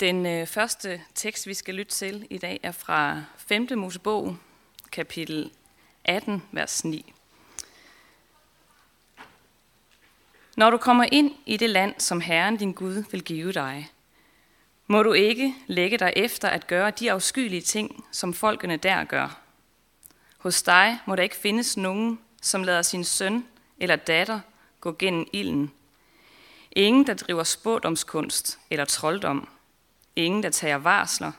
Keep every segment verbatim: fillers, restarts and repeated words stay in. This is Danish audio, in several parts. Den øh, første tekst, vi skal lytte til i dag, er fra femte Mosebog, kapitel atten, vers ni. Når du kommer ind i det land, som Herren din Gud vil give dig, må du ikke lægge dig efter at gøre de afskyelige ting, som folkene der gør. Hos dig må der ikke findes nogen, som lader sin søn eller datter gå gennem ilden. Ingen, der driver spådomskunst eller trolddom. Ingen, der tager varsler.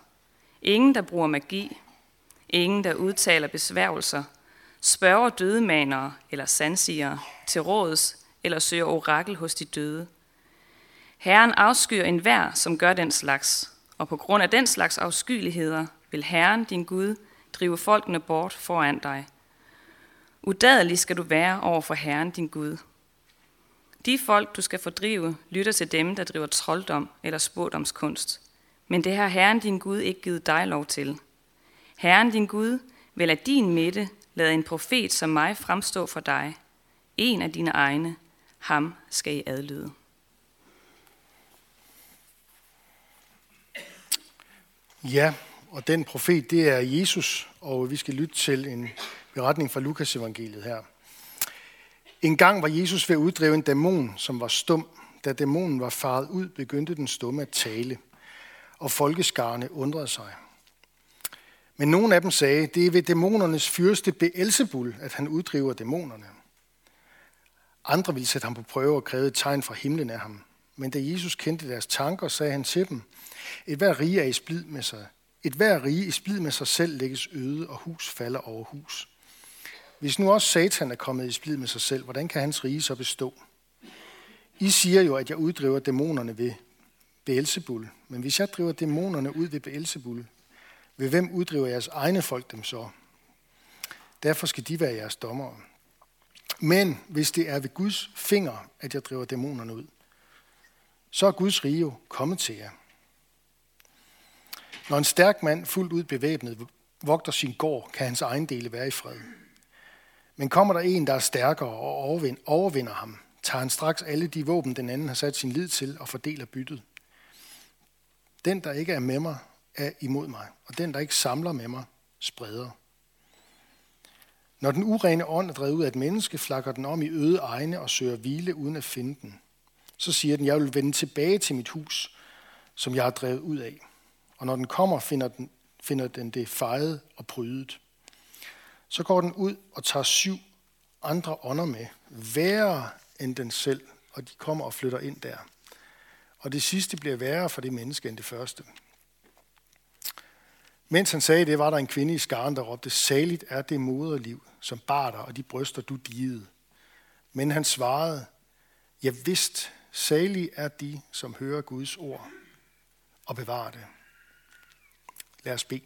Ingen, der bruger magi. Ingen, der udtaler besværgelser, spørger dødemanere eller sandsigere til råds eller søger orakel hos de døde. Herren afskyr enhver, som gør den slags, og på grund af den slags afskyeligheder vil Herren, din Gud, drive folkene bort foran dig. Udadelig skal du være over for Herren, din Gud. De folk, du skal fordrive, lytter til dem, der driver trolddom eller spådomskunst. Men det har Herren, din Gud, ikke givet dig lov til. Herren, din Gud, vil af din midte lade en profet som mig fremstå for dig. En af dine egne, ham skal I adlyde. Ja, og den profet, det er Jesus, og vi skal lytte til en beretning fra Lukas evangeliet her. En gang var Jesus ved at uddrive en dæmon, som var stum. Da dæmonen var faret ud, begyndte den stumme at tale, og folkeskarne undrede sig. Men nogle af dem sagde, det er ved dæmonernes fyrste Beelzebul, at han uddriver dæmonerne. Andre ville sætte ham på prøve og kræve et tegn fra himlen af ham. Men da Jesus kendte deres tanker, sagde han til dem, et hver rige er i splid med sig. Et hver rige i splid med sig selv lægges øde, og hus falder over hus. Hvis nu også Satan er kommet i splid med sig selv, hvordan kan hans rige så bestå? I siger jo, at jeg uddriver dæmonerne ved Beelzebul. Men hvis jeg driver dæmonerne ud ved Beelzebul, ved hvem uddriver jeres egne folk dem så? Derfor skal de være jeres dommere. Men hvis det er ved Guds finger, at jeg driver dæmonerne ud, så er Guds rige jo kommet til jer. Når en stærk mand fuldt ud bevæbnet vogter sin gård, kan hans ejendele være i fred. Men kommer der en, der er stærkere og overvinder ham, tager han straks alle de våben, den anden har sat sin lid til, og fordeler byttet. Den, der ikke er med mig, er imod mig, og den, der ikke samler med mig, spreder. Når den urene ånd er drevet ud af et menneske, flakker den om i øde egne og søger hvile uden at finde den. Så siger den, jeg vil vende tilbage til mit hus, som jeg har drevet ud af. Og når den kommer, finder den, finder den det fejet og prydet. Så går den ud og tager syv andre ånder med, værre end den selv, og de kommer og flytter ind der. Og det sidste bliver værre for det menneske end det første. Mens han sagde det, var der en kvinde i skaren, der råbte, saligt er det moderliv, som bar dig, og de bryster, du digede. Men han svarede, jeg vidste, salig er de, som hører Guds ord og bevarer det. Lad os bede.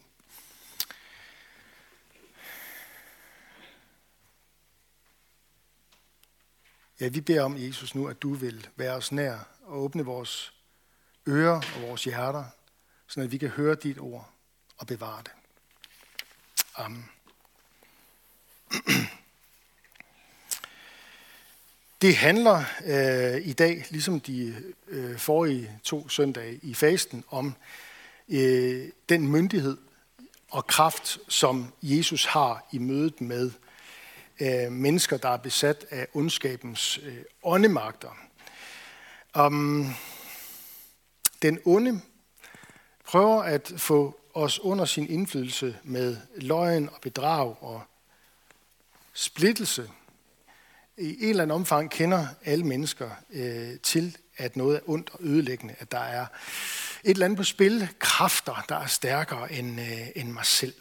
Ja, vi beder om, Jesus, nu, at du vil være os nær og åbne vores ører og vores hjerter, så at vi kan høre dit ord og bevare det. Amen. Det handler øh, i dag, ligesom de øh, forrige to søndage i fasten, om øh, den myndighed og kraft, som Jesus har i mødet med øh, mennesker, der er besat af ondskabens øh, åndemagter. Um, den onde prøver at få os under sin indflydelse med løgn og bedrag og splittelse. I en eller anden omfang kender alle mennesker øh, til, at noget er ondt og ødelæggende, at der er et eller andet på spil, kræfter, der er stærkere end, øh, end mig selv.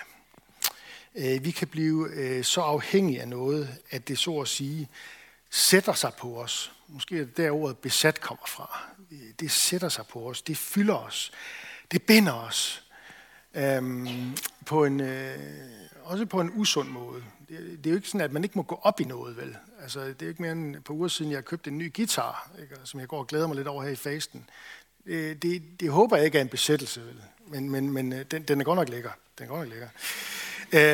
Øh, vi kan blive øh, så afhængige af noget, at det så at sige sætter sig på os. Måske er det der ordet besat kommer fra. Det sætter sig på os, det fylder os, det binder os. Øhm, på en, øh, også på en usund måde. Det, det er jo ikke sådan, at man ikke må gå op i noget, vel? Altså, det er jo ikke mere end på uger siden, jeg har købt en ny guitar, ikke? Som jeg går og glæder mig lidt over her i fasten. Øh, det, det håber jeg ikke er en besættelse, vel? Men, men, men den, den er godt nok lækker. Den er godt nok lækker.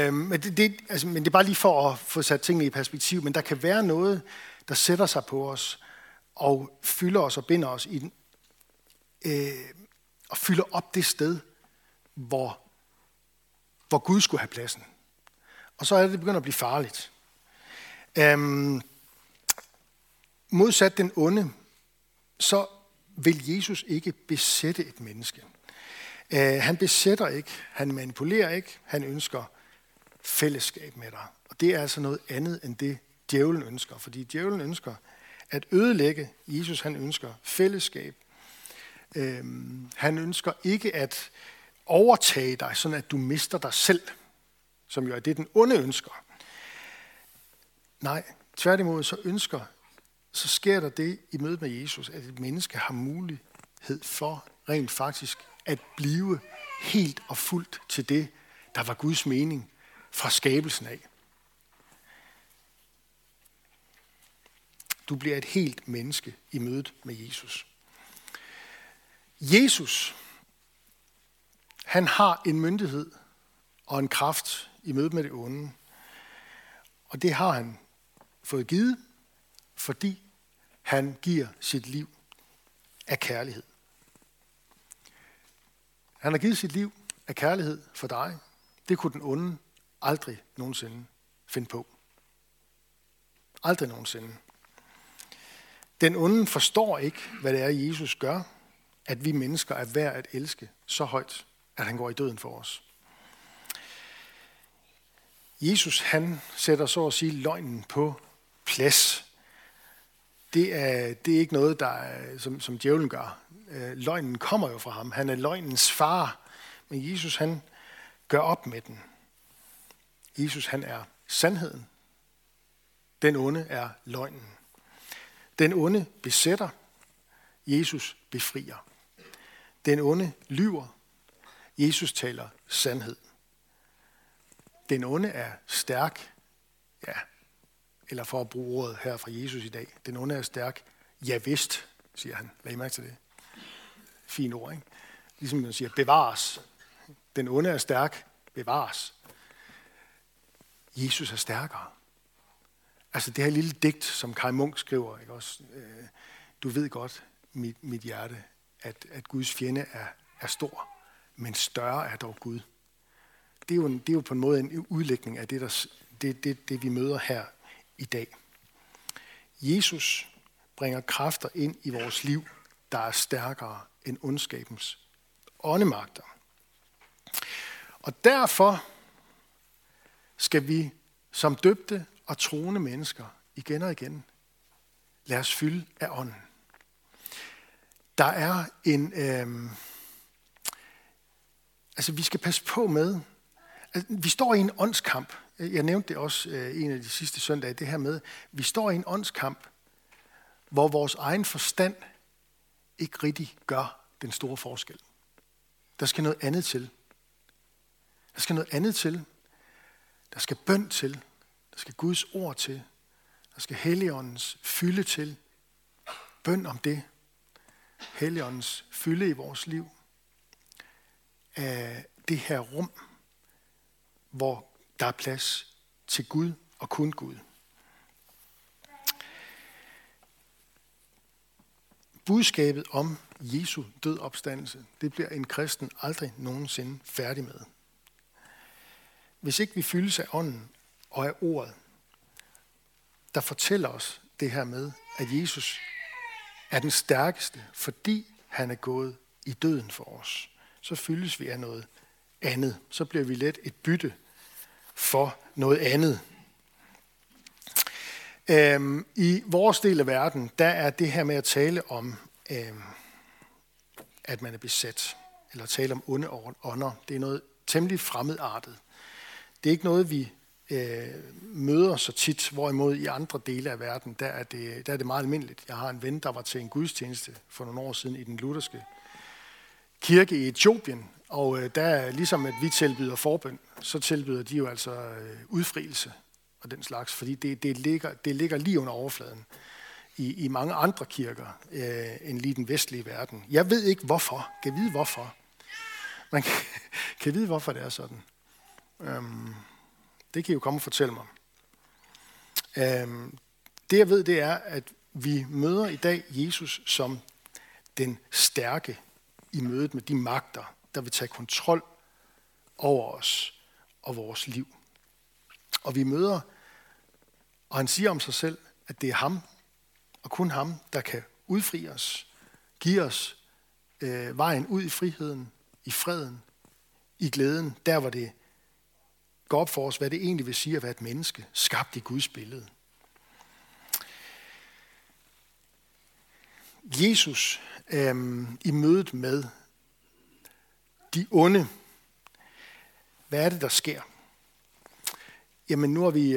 Øh, men, det, det, altså, men det er bare lige for at få sat tingene i perspektiv. Men der kan være noget, der sætter sig på os, og fylder os og binder os i den. Øh, og fylder op det sted, hvor, hvor Gud skulle have pladsen. Og så er det begyndt at blive farligt. Øhm, modsat den onde, så vil Jesus ikke besætte et menneske. Øh, han besætter ikke, han manipulerer ikke, han ønsker fællesskab med dig. Og det er altså noget andet end det, djævlen ønsker. Fordi djævlen ønsker at ødelægge. Jesus, han ønsker fællesskab. Øhm, han ønsker ikke at overtage dig, sådan at du mister dig selv, som jo er det, den onde ønsker. Nej, tværtimod så ønsker, så sker der det i mødet med Jesus, at et menneske har mulighed for rent faktisk at blive helt og fuldt til det, der var Guds mening fra skabelsen af. Du bliver et helt menneske i mødet med Jesus. Jesus, han har en myndighed og en kraft i mødet med det onde. Og det har han fået givet, fordi han giver sit liv af kærlighed. Han har givet sit liv af kærlighed for dig. Det kunne den onde aldrig nogensinde finde på. Aldrig nogensinde. Den onde forstår ikke, hvad det er, Jesus gør, at vi mennesker er værd at elske så højt, at han går i døden for os. Jesus, han sætter så at sige løgnen på plads. Det er, det er ikke noget, der, som, som djævlen gør. Løgnen kommer jo fra ham. Han er løgnens far. Men Jesus, han gør op med den. Jesus, han er sandheden. Den onde er løgnen. Den onde besætter. Jesus befrier. Den onde lyver. Jesus taler sandhed. Den onde er stærk, ja, eller for at bruge ordet her fra Jesus i dag, den onde er stærk, ja vist, siger han. Lad I mærke til det. Fint ord, ikke? Ligesom man siger, bevares. Den onde er stærk, bevares. Jesus er stærkere. Altså det her lille digt, som Kaj Munk skriver, ikke også? Du ved godt, mit, mit hjerte, at, at Guds fjende er, er stor, men større er dog Gud. Det er, jo en, det er jo på en måde en udlægning af det, der, det, det, det, vi møder her i dag. Jesus bringer kræfter ind i vores liv, der er stærkere end ondskabens åndemagter. Og derfor skal vi som døbte og troende mennesker igen og igen lade os fylde af ånden. Der er en... Øh, altså vi skal passe på med... Vi står i en åndskamp. Jeg nævnte det også en af de sidste søndage, det her med, vi står i en åndskamp, hvor vores egen forstand ikke rigtig gør den store forskel. Der skal noget andet til. Der skal noget andet til. Der skal bøn til. Der skal Guds ord til. Der skal Helligåndens fylde til. Bøn om det. Helligåndens fylde i vores liv. Af det her rum, hvor der er plads til Gud og kun Gud. Budskabet om Jesu død opstandelse, det bliver en kristen aldrig nogensinde færdig med. Hvis ikke vi fyldes af ånden og af ordet, der fortæller os det her med, at Jesus er den stærkeste, fordi han er gået i døden for os, så fyldes vi af noget andet. Så bliver vi let et bytte for noget andet. Øhm, I vores del af verden, der er det her med at tale om, øhm, at man er besat, eller tale om onde ånder, det er noget temmelig fremmedartet. Det er ikke noget, vi øh, møder så tit, hvorimod i andre dele af verden, der er, det, der er det meget almindeligt. Jeg har en ven, der var til en gudstjeneste for nogle år siden i den lutherske kirke i Etiopien, og der, ligesom at vi tilbyder forbøn, så tilbyder de jo altså udfrielse og den slags, fordi det, det, ligger, det ligger lige under overfladen i, i mange andre kirker øh, end lige den vestlige verden. Jeg ved ikke hvorfor. Kan vide hvorfor. Man kan, kan vide hvorfor det er sådan. Øhm, det kan I jo komme og fortælle mig. Øhm, det jeg ved, det er, at vi møder i dag Jesus som den stærke i mødet med de magter, der vil tage kontrol over os og vores liv. Og vi møder, og han siger om sig selv, at det er ham, og kun ham, der kan udfri os, give os øh, vejen ud i friheden, i freden, i glæden, der hvor det går op for os, hvad det egentlig vil sige at være et menneske, skabt i Guds billede. Jesus øh, i mødet med de onde, hvad er det, der sker? Jamen, nu har vi,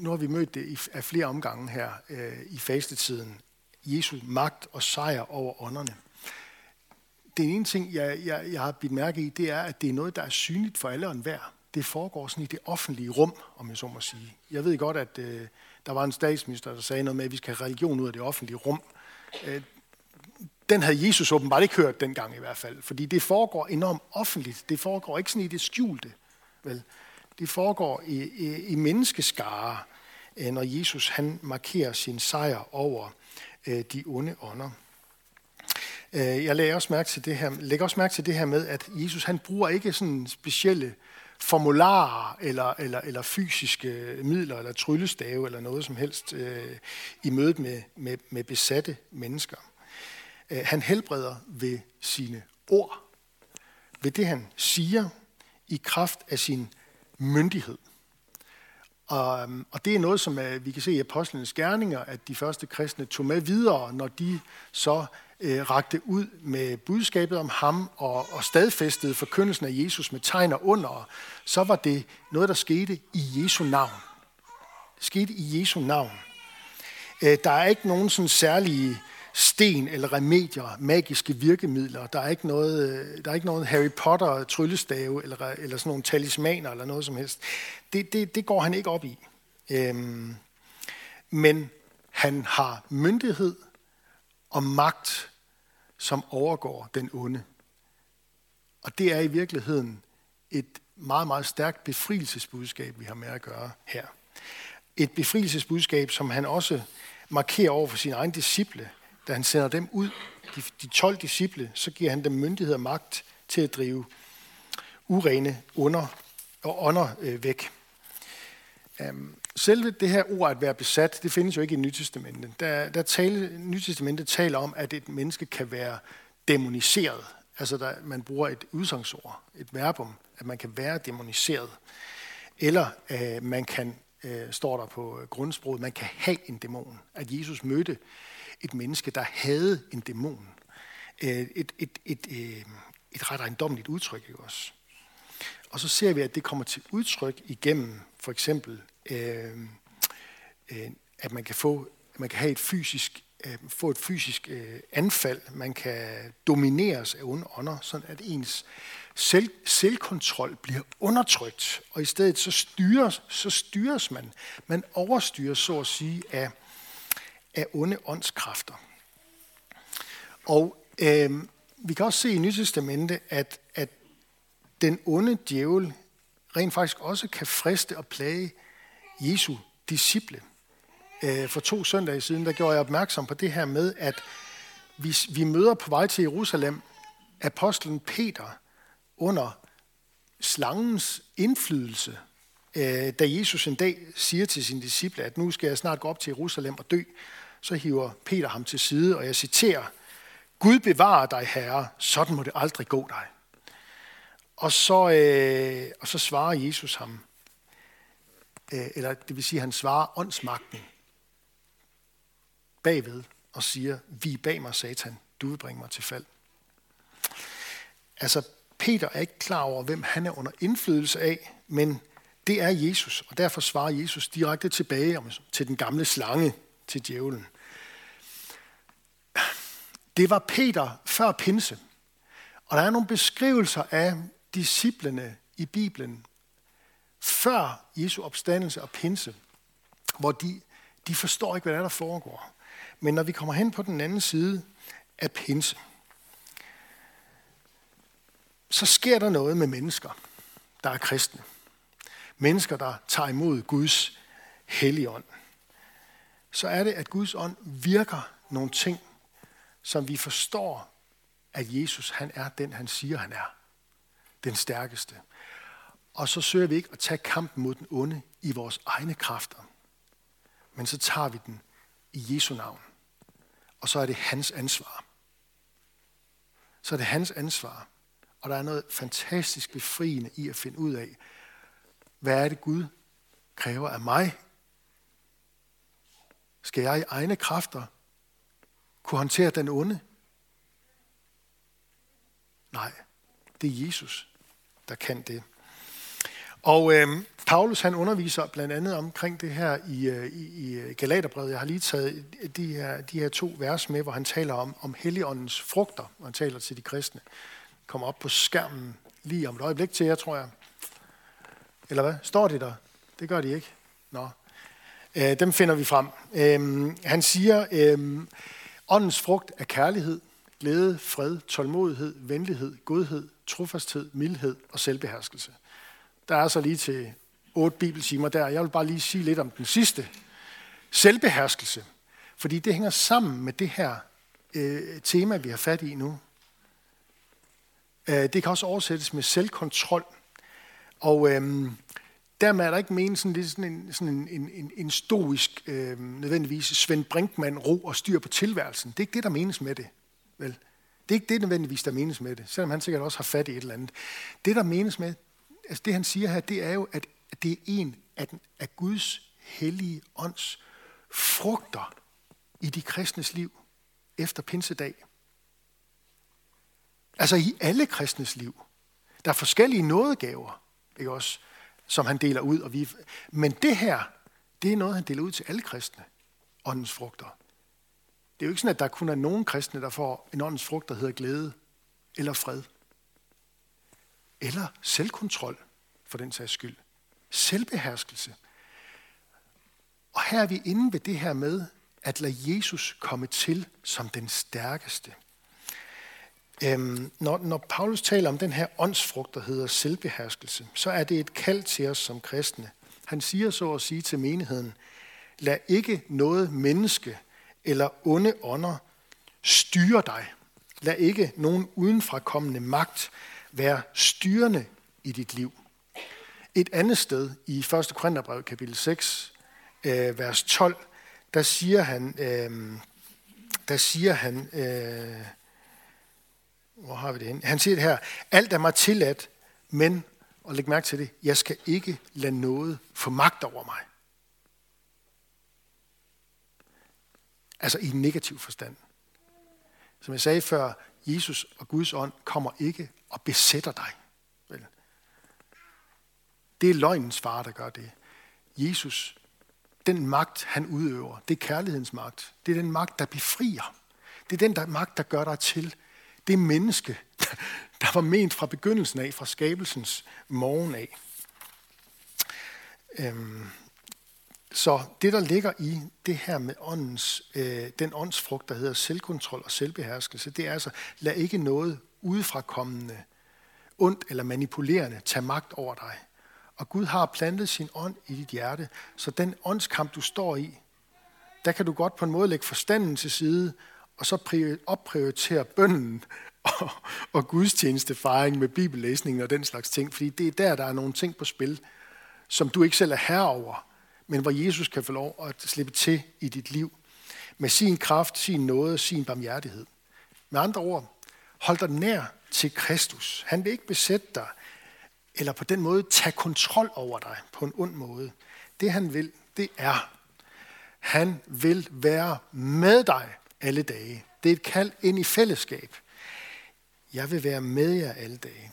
nu har vi mødt det af flere omgange her i fastetiden. Jesu magt og sejr over ånderne. Den ene ting, jeg, jeg, jeg har bidt mærke i, det er, at det er noget, der er synligt for alle og enhver. Det foregår sådan i det offentlige rum, om jeg så må sige. Jeg ved godt, at øh, der var en statsminister, der sagde noget med, at vi skal have religion ud af det offentlige rum. Øh, den havde Jesus åbenbart ikke hørt dengang i hvert fald, fordi det foregår enormt offentligt. Det foregår ikke sådan i det skjulte, vel? Det foregår i, i, i menneskeskare, når Jesus han markerer sin sejr over øh, de onde ånder. Øh, jeg lægger også mærke til det her, lægger også mærke til det her med, at Jesus han bruger ikke sådan specielle formularer eller, eller, eller fysiske midler eller tryllestave eller noget som helst øh, i mødet med, med, med besatte mennesker. Øh, han helbreder ved sine ord, ved det han siger i kraft af sin myndighed. Og, og det er noget, som vi kan se i apostlenes gerninger, at de første kristne tog med videre, når de så øh, rakte ud med budskabet om ham og, og stadfæstede forkyndelsen af Jesus med tegn og under. Så var det noget, der skete i Jesu navn. Det skete i Jesu navn. Øh, der er ikke nogen sådan særlige sten eller remedier, magiske virkemidler. Der er ikke noget, der er ikke noget Harry Potter tryllestave eller, eller sådan nogle talismaner eller noget som helst. Det, det, det går han ikke op i. Øhm, men han har myndighed og magt, som overgår den onde. Og det er i virkeligheden et meget, meget stærkt befrielsesbudskab, vi har med at gøre her. Et befrielsesbudskab, som han også markerer over for sine egne disciple. Da han sender dem ud, de tolv disciple, så giver han dem myndighed og magt til at drive urene under og ånder væk. Selve det her ord at være besat, det findes jo ikke i Nytestamentet. Der, der tale, Nytestamentet taler om, at et menneske kan være dæmoniseret. Altså der, man bruger et udsagnsord, et verbum, at man kan være dæmoniseret. Eller øh, man kan, øh, står der på grundsproget, man kan have en dæmon. At Jesus mødte et menneske, der havde en dæmon. Et, et, et, et, et ret ejendommeligt udtryk, ikke også? Og så ser vi, at det kommer til udtryk igennem, for eksempel, øh, øh, at man kan, få, man kan have et fysisk, øh, få et fysisk øh, anfald, man kan domineres af onde ånder, sådan at ens selv, selvkontrol bliver undertrykt, og i stedet så styres, så styres man. Man overstyres, så at sige, af af onde åndskræfter. Og øh, vi kan også se i Nye Testamente, at, at den onde djævel rent faktisk også kan friste og plage Jesu disciple. Øh, for to søndage siden, der gjorde jeg opmærksom på det her med, at vi, vi møder på vej til Jerusalem apostlen Peter under slangens indflydelse, øh, da Jesus en dag siger til sine disciple, at nu skal jeg snart gå op til Jerusalem og dø. Så hiver Peter ham til side, og jeg citerer, Gud bevarer dig, Herre, sådan må det aldrig gå dig. Og så, øh, og så svarer Jesus ham, øh, eller det vil sige, han svarer åndsmagten bagved og siger, vi bag mig, Satan, du vil bringe mig til fald. Altså, Peter er ikke klar over, hvem han er under indflydelse af, men det er Jesus, og derfor svarer Jesus direkte tilbage til den gamle slange, til djævlen. Det var Peter før pinse. Og der er nogle beskrivelser af disciplene i Bibelen før Jesu opstandelse og pinse, hvor de, de forstår ikke, hvad der, er, der foregår. Men når vi kommer hen på den anden side af pinse, så sker der noget med mennesker, der er kristne. Mennesker, der tager imod Guds hellige ånd. Så er det, at Guds ånd virker nogle ting, som vi forstår, at Jesus, han er den, han siger, han er. Den stærkeste. Og så søger vi ikke at tage kampen mod den onde i vores egne kræfter. Men så tager vi den i Jesu navn. Og så er det hans ansvar. Så er det hans ansvar. Og der er noget fantastisk befriende i at finde ud af, hvad er det Gud kræver af mig? Skal jeg i egne kræfter kunne håndtere den onde? Nej, det er Jesus, der kan det. Og øh, Paulus han underviser blandt andet omkring det her i, i, i Galaterbrevet. Jeg har lige taget de her, de her to vers med, hvor han taler om, om Helligåndens frugter, og han taler til de kristne. Kommer op på skærmen lige om et øjeblik til jer, tror jeg. Eller hvad? Står de der? Det gør de ikke. Nå. Øh, dem finder vi frem. Øh, han siger, øh, åndens frugt er kærlighed, glæde, fred, tålmodighed, venlighed, godhed, trofasthed, mildhed og selvbeherskelse. Der er så lige til otte bibeltimer der. Jeg vil bare lige sige lidt om den sidste. Selvbeherskelse. Fordi det hænger sammen med det her øh, tema, vi har fat i nu. Øh, det kan også oversættes med selvkontrol. Og øh, dermed er der ikke menet sådan, sådan, en, sådan en, en, en, en stoisk, øh, nødvendigvis Svend Brinkmann, ro og styr på tilværelsen. Det er ikke det, der menes med det. Vel? Det er ikke det nødvendigvis, der menes med det. Selvom han sikkert også har fat i et eller andet. Det, der menes med, altså det han siger her, det er jo, at det er en af, den, af Guds hellige ånds frugter i de kristnes liv efter pinsedag. Altså i alle kristnes liv. Der er forskellige nådegaver, ikke også, som han deler ud. Og vi, men det her, det er noget, han deler ud til alle kristne, åndens frugter. Det er jo ikke sådan, at der kun er nogen kristne, der får en åndens frugt, der hedder glæde eller fred. Eller selvkontrol, for den sags skyld. Selvbeherskelse. Og her er vi inde ved det her med, at lade Jesus komme til som den stærkeste. Øhm, når, når Paulus taler om den her åndsfrugt, der hedder selvbeherskelse, så er det et kald til os som kristne. Han siger så at sige til menigheden, lad ikke noget menneske eller onde ånder styre dig. Lad ikke nogen udenfrakommende magt være styrende i dit liv. Et andet sted i første Korintherbrevet kapitel seks, øh, vers tolv, der siger han, øh, der siger han, øh, hvor har vi det henne? Han siger det her, alt er mig tilladt, men, og læg mærke til det, jeg skal ikke lade noget få magt over mig. Altså i en negativ forstand. Som jeg sagde før, Jesus og Guds ånd kommer ikke og besætter dig. Vel? Det er løgnens far, der gør det. Jesus, den magt, han udøver, det er kærlighedens magt. Det er den magt, der befrier. Det er den der magt, der gør dig til det menneske, der var ment fra begyndelsen af, fra skabelsens morgen af. Øhm, så det, der ligger i det her med åndens, øh, den åndsfrugt, der hedder selvkontrol og selvbeherskelse, det er altså, lad ikke noget udefrakommende, ondt eller manipulerende, tage magt over dig. Og Gud har plantet sin ånd i dit hjerte, så den åndskamp, du står i, der kan du godt på en måde lægge forstanden til side, og så opprioritere bønnen og, og gudstjenestefejring med bibellæsningen og den slags ting. Fordi det er der, der er nogle ting på spil, som du ikke selv er herre over, men hvor Jesus kan få lov at slippe til i dit liv med sin kraft, sin nåde, sin barmhjertighed. Med andre ord, hold dig nær til Kristus. Han vil ikke besætte dig, eller på den måde tage kontrol over dig på en ond måde. Det han vil, det er, han vil være med dig alle dage. Det er et kald ind i fællesskab. Jeg vil være med jer alle dage.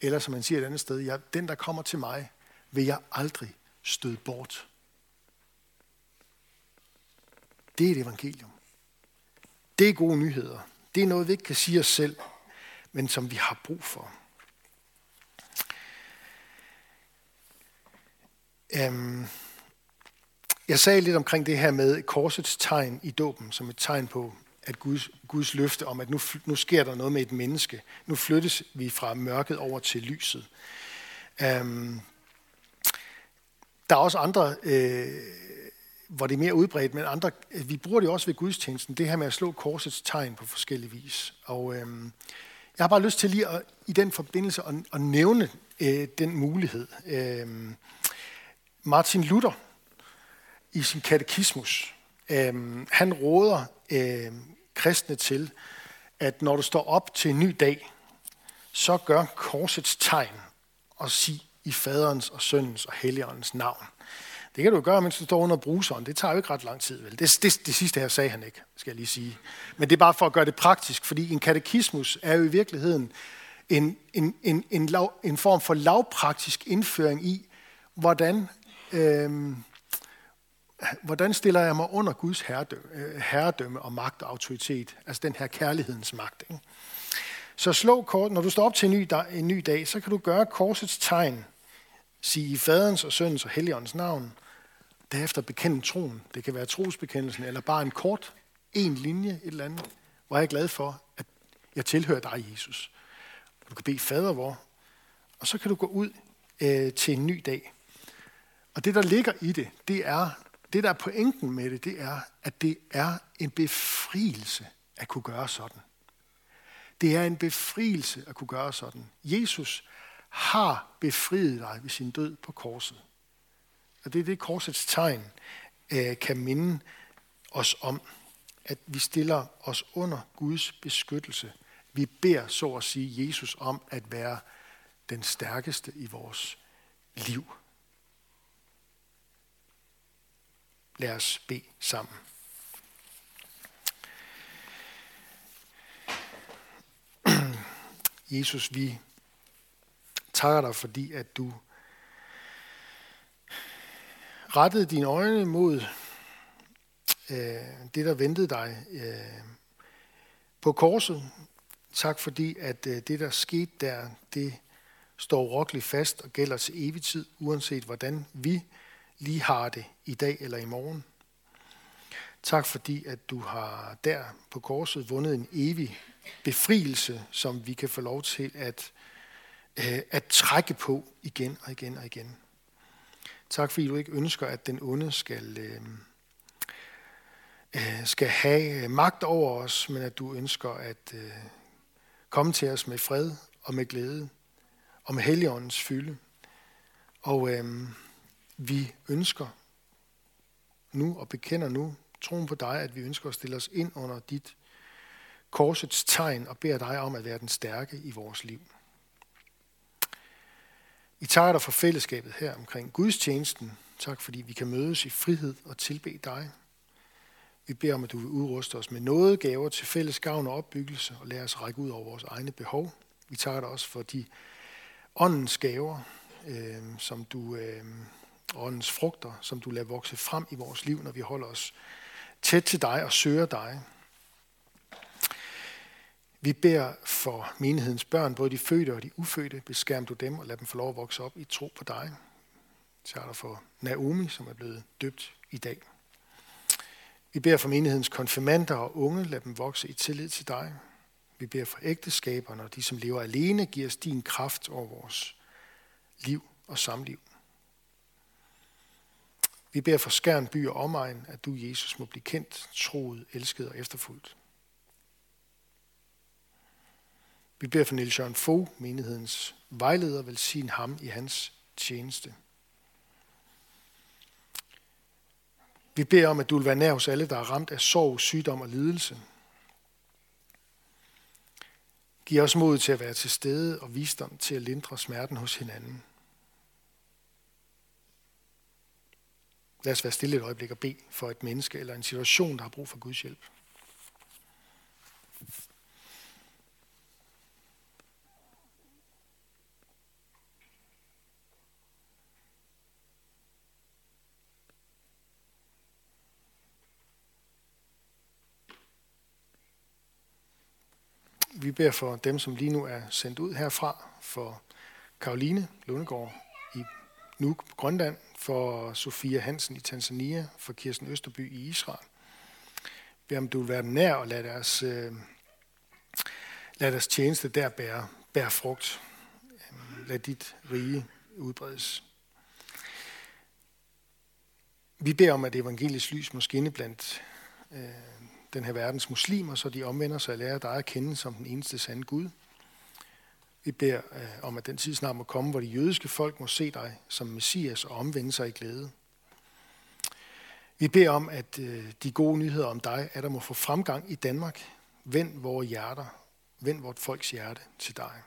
Eller som man siger et andet sted, jeg, den der kommer til mig, vil jeg aldrig støde bort. Det er et evangelium. Det er gode nyheder. Det er noget, vi ikke kan sige os selv, men som vi har brug for. Øhm, jeg sagde lidt omkring det her med korsets tegn i dåben, som et tegn på, at Guds, Guds løfte om, at nu, nu sker der noget med et menneske. Nu flyttes vi fra mørket over til lyset. Øhm, der er også andre øh, hvor det er mere udbredt, men andre, vi bruger det også ved gudstjenesten, det her med at slå korsets tegn på forskellige vis. Og øhm, jeg har bare lyst til lige at, i den forbindelse at, at nævne øh, den mulighed. Øhm, Martin Luther i sin katekismus, øhm, han råder øh, kristne til, at når du står op til en ny dag, så gør korsets tegn og sig i faderens og søndens og helligåndens navn. Det kan du gøre, mens du står under bruseren. Det tager jo ikke ret lang tid, vel? Det, det, det sidste her sagde han ikke, skal jeg lige sige. Men det er bare for at gøre det praktisk, fordi en katekismus er jo i virkeligheden en, en, en, en, lav, en form for lavpraktisk indføring i, hvordan, øh, hvordan stiller jeg mig under Guds herredømme, herredømme og magt og autoritet, altså den her kærlighedens magt, ikke? Så slå kors, når du står op til en ny, dag, en ny dag, så kan du gøre korsets tegn, sige i faderens og søndens og helligåndens navn, derefter bekende troen. Det kan være trosbekendelsen, eller bare en kort, en linje, et eller andet, hvor jeg er glad for, at jeg tilhører dig, Jesus. Du kan bede fader vor, og så kan du gå ud øh, til en ny dag. Og det, der ligger i det, det er, det der er pointen med det, det er, at det er en befrielse at kunne gøre sådan. Det er en befrielse at kunne gøre sådan. Jesus har befriet dig ved sin død på korset. Og det er det, korsets tegn kan minde os om, at vi stiller os under Guds beskyttelse. Vi beder, så at sige, Jesus om at være den stærkeste i vores liv. Lad os bede sammen. Jesus, vi takker dig, fordi at du rettede dine øjne mod øh, det, der ventede dig øh, på korset. Tak fordi, at øh, det, der skete der, det står urokkeligt fast og gælder til evig tid, uanset hvordan vi lige har det i dag eller i morgen. Tak fordi, at du har der på korset vundet en evig befrielse, som vi kan få lov til at, øh, at trække på igen og igen og igen. Tak fordi du ikke ønsker, at den onde skal, øh, skal have magt over os, men at du ønsker at øh, komme til os med fred og med glæde og med Helligåndens fylde. Og øh, vi ønsker nu og bekender nu troen på dig, at vi ønsker at stille os ind under dit korsets tegn og beder dig om at være den stærke i vores liv. I takker dig for fællesskabet her omkring gudstjenesten. Tak fordi vi kan mødes i frihed og tilbede dig. Vi beder om, at du vil udruste os med nådegaver til fælles gavn og opbyggelse og lade os række ud over vores egne behov. Vi takker dig også for de åndens gaver, øh, som du, øh, åndens frugter, som du lader vokse frem i vores liv, når vi holder os tæt til dig og søger dig. Vi beder for menighedens børn, både de fødte og de ufødte. Beskærm du dem og lad dem få lov at vokse op i tro på dig. Så er der for Naomi, som er blevet døbt i dag. Vi beder for menighedens konfirmander og unge. Lad dem vokse i tillid til dig. Vi beder for ægteskaberne og de, som lever alene, giver os din kraft over vores liv og samliv. Vi beder for Skjern, by og omegn, at du, Jesus, må blive kendt, troet, elsket og efterfulgt. Vi beder for Niels-Jørgen Fogh, menighedens vejleder, velsigne ham i hans tjeneste. Vi beder om, at du vil være nær hos alle, der er ramt af sorg, sygdom og lidelse. Giv os mod til at være til stede og visdom til at lindre smerten hos hinanden. Lad os være stille et øjeblik og bede for et menneske eller en situation, der har brug for Guds hjælp. Vi beder for dem, som lige nu er sendt ud herfra, for Karoline Lundegård i Nuuk på Grønland, for Sofia Hansen i Tanzania, for Kirsten Østerby i Israel. Vi beder om, du vil være dem nær og lad deres, øh, lad deres tjeneste der bære, bære frugt. Lad dit rige udbredes. Vi beder om, at evangelisk lys må skinne blandt øh, den her verdens muslimer, så de omvender sig og lærer dig at kende som den eneste sande Gud. Vi beder øh, om, at den tid snart må komme, hvor de jødiske folk må se dig som Messias og omvende sig i glæde. Vi beder om, at øh, de gode nyheder om dig, at der må få fremgang i Danmark. Vend vores hjerter, vend vort folks hjerte til dig.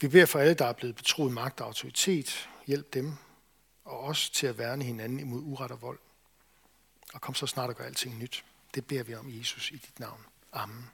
Vi beder for alle, der er blevet betroet magt og autoritet. Hjælp dem og os til at værne hinanden imod uret og vold. Og kom så snart og gør alting nyt. Det beder vi om, Jesus, i dit navn. Amen.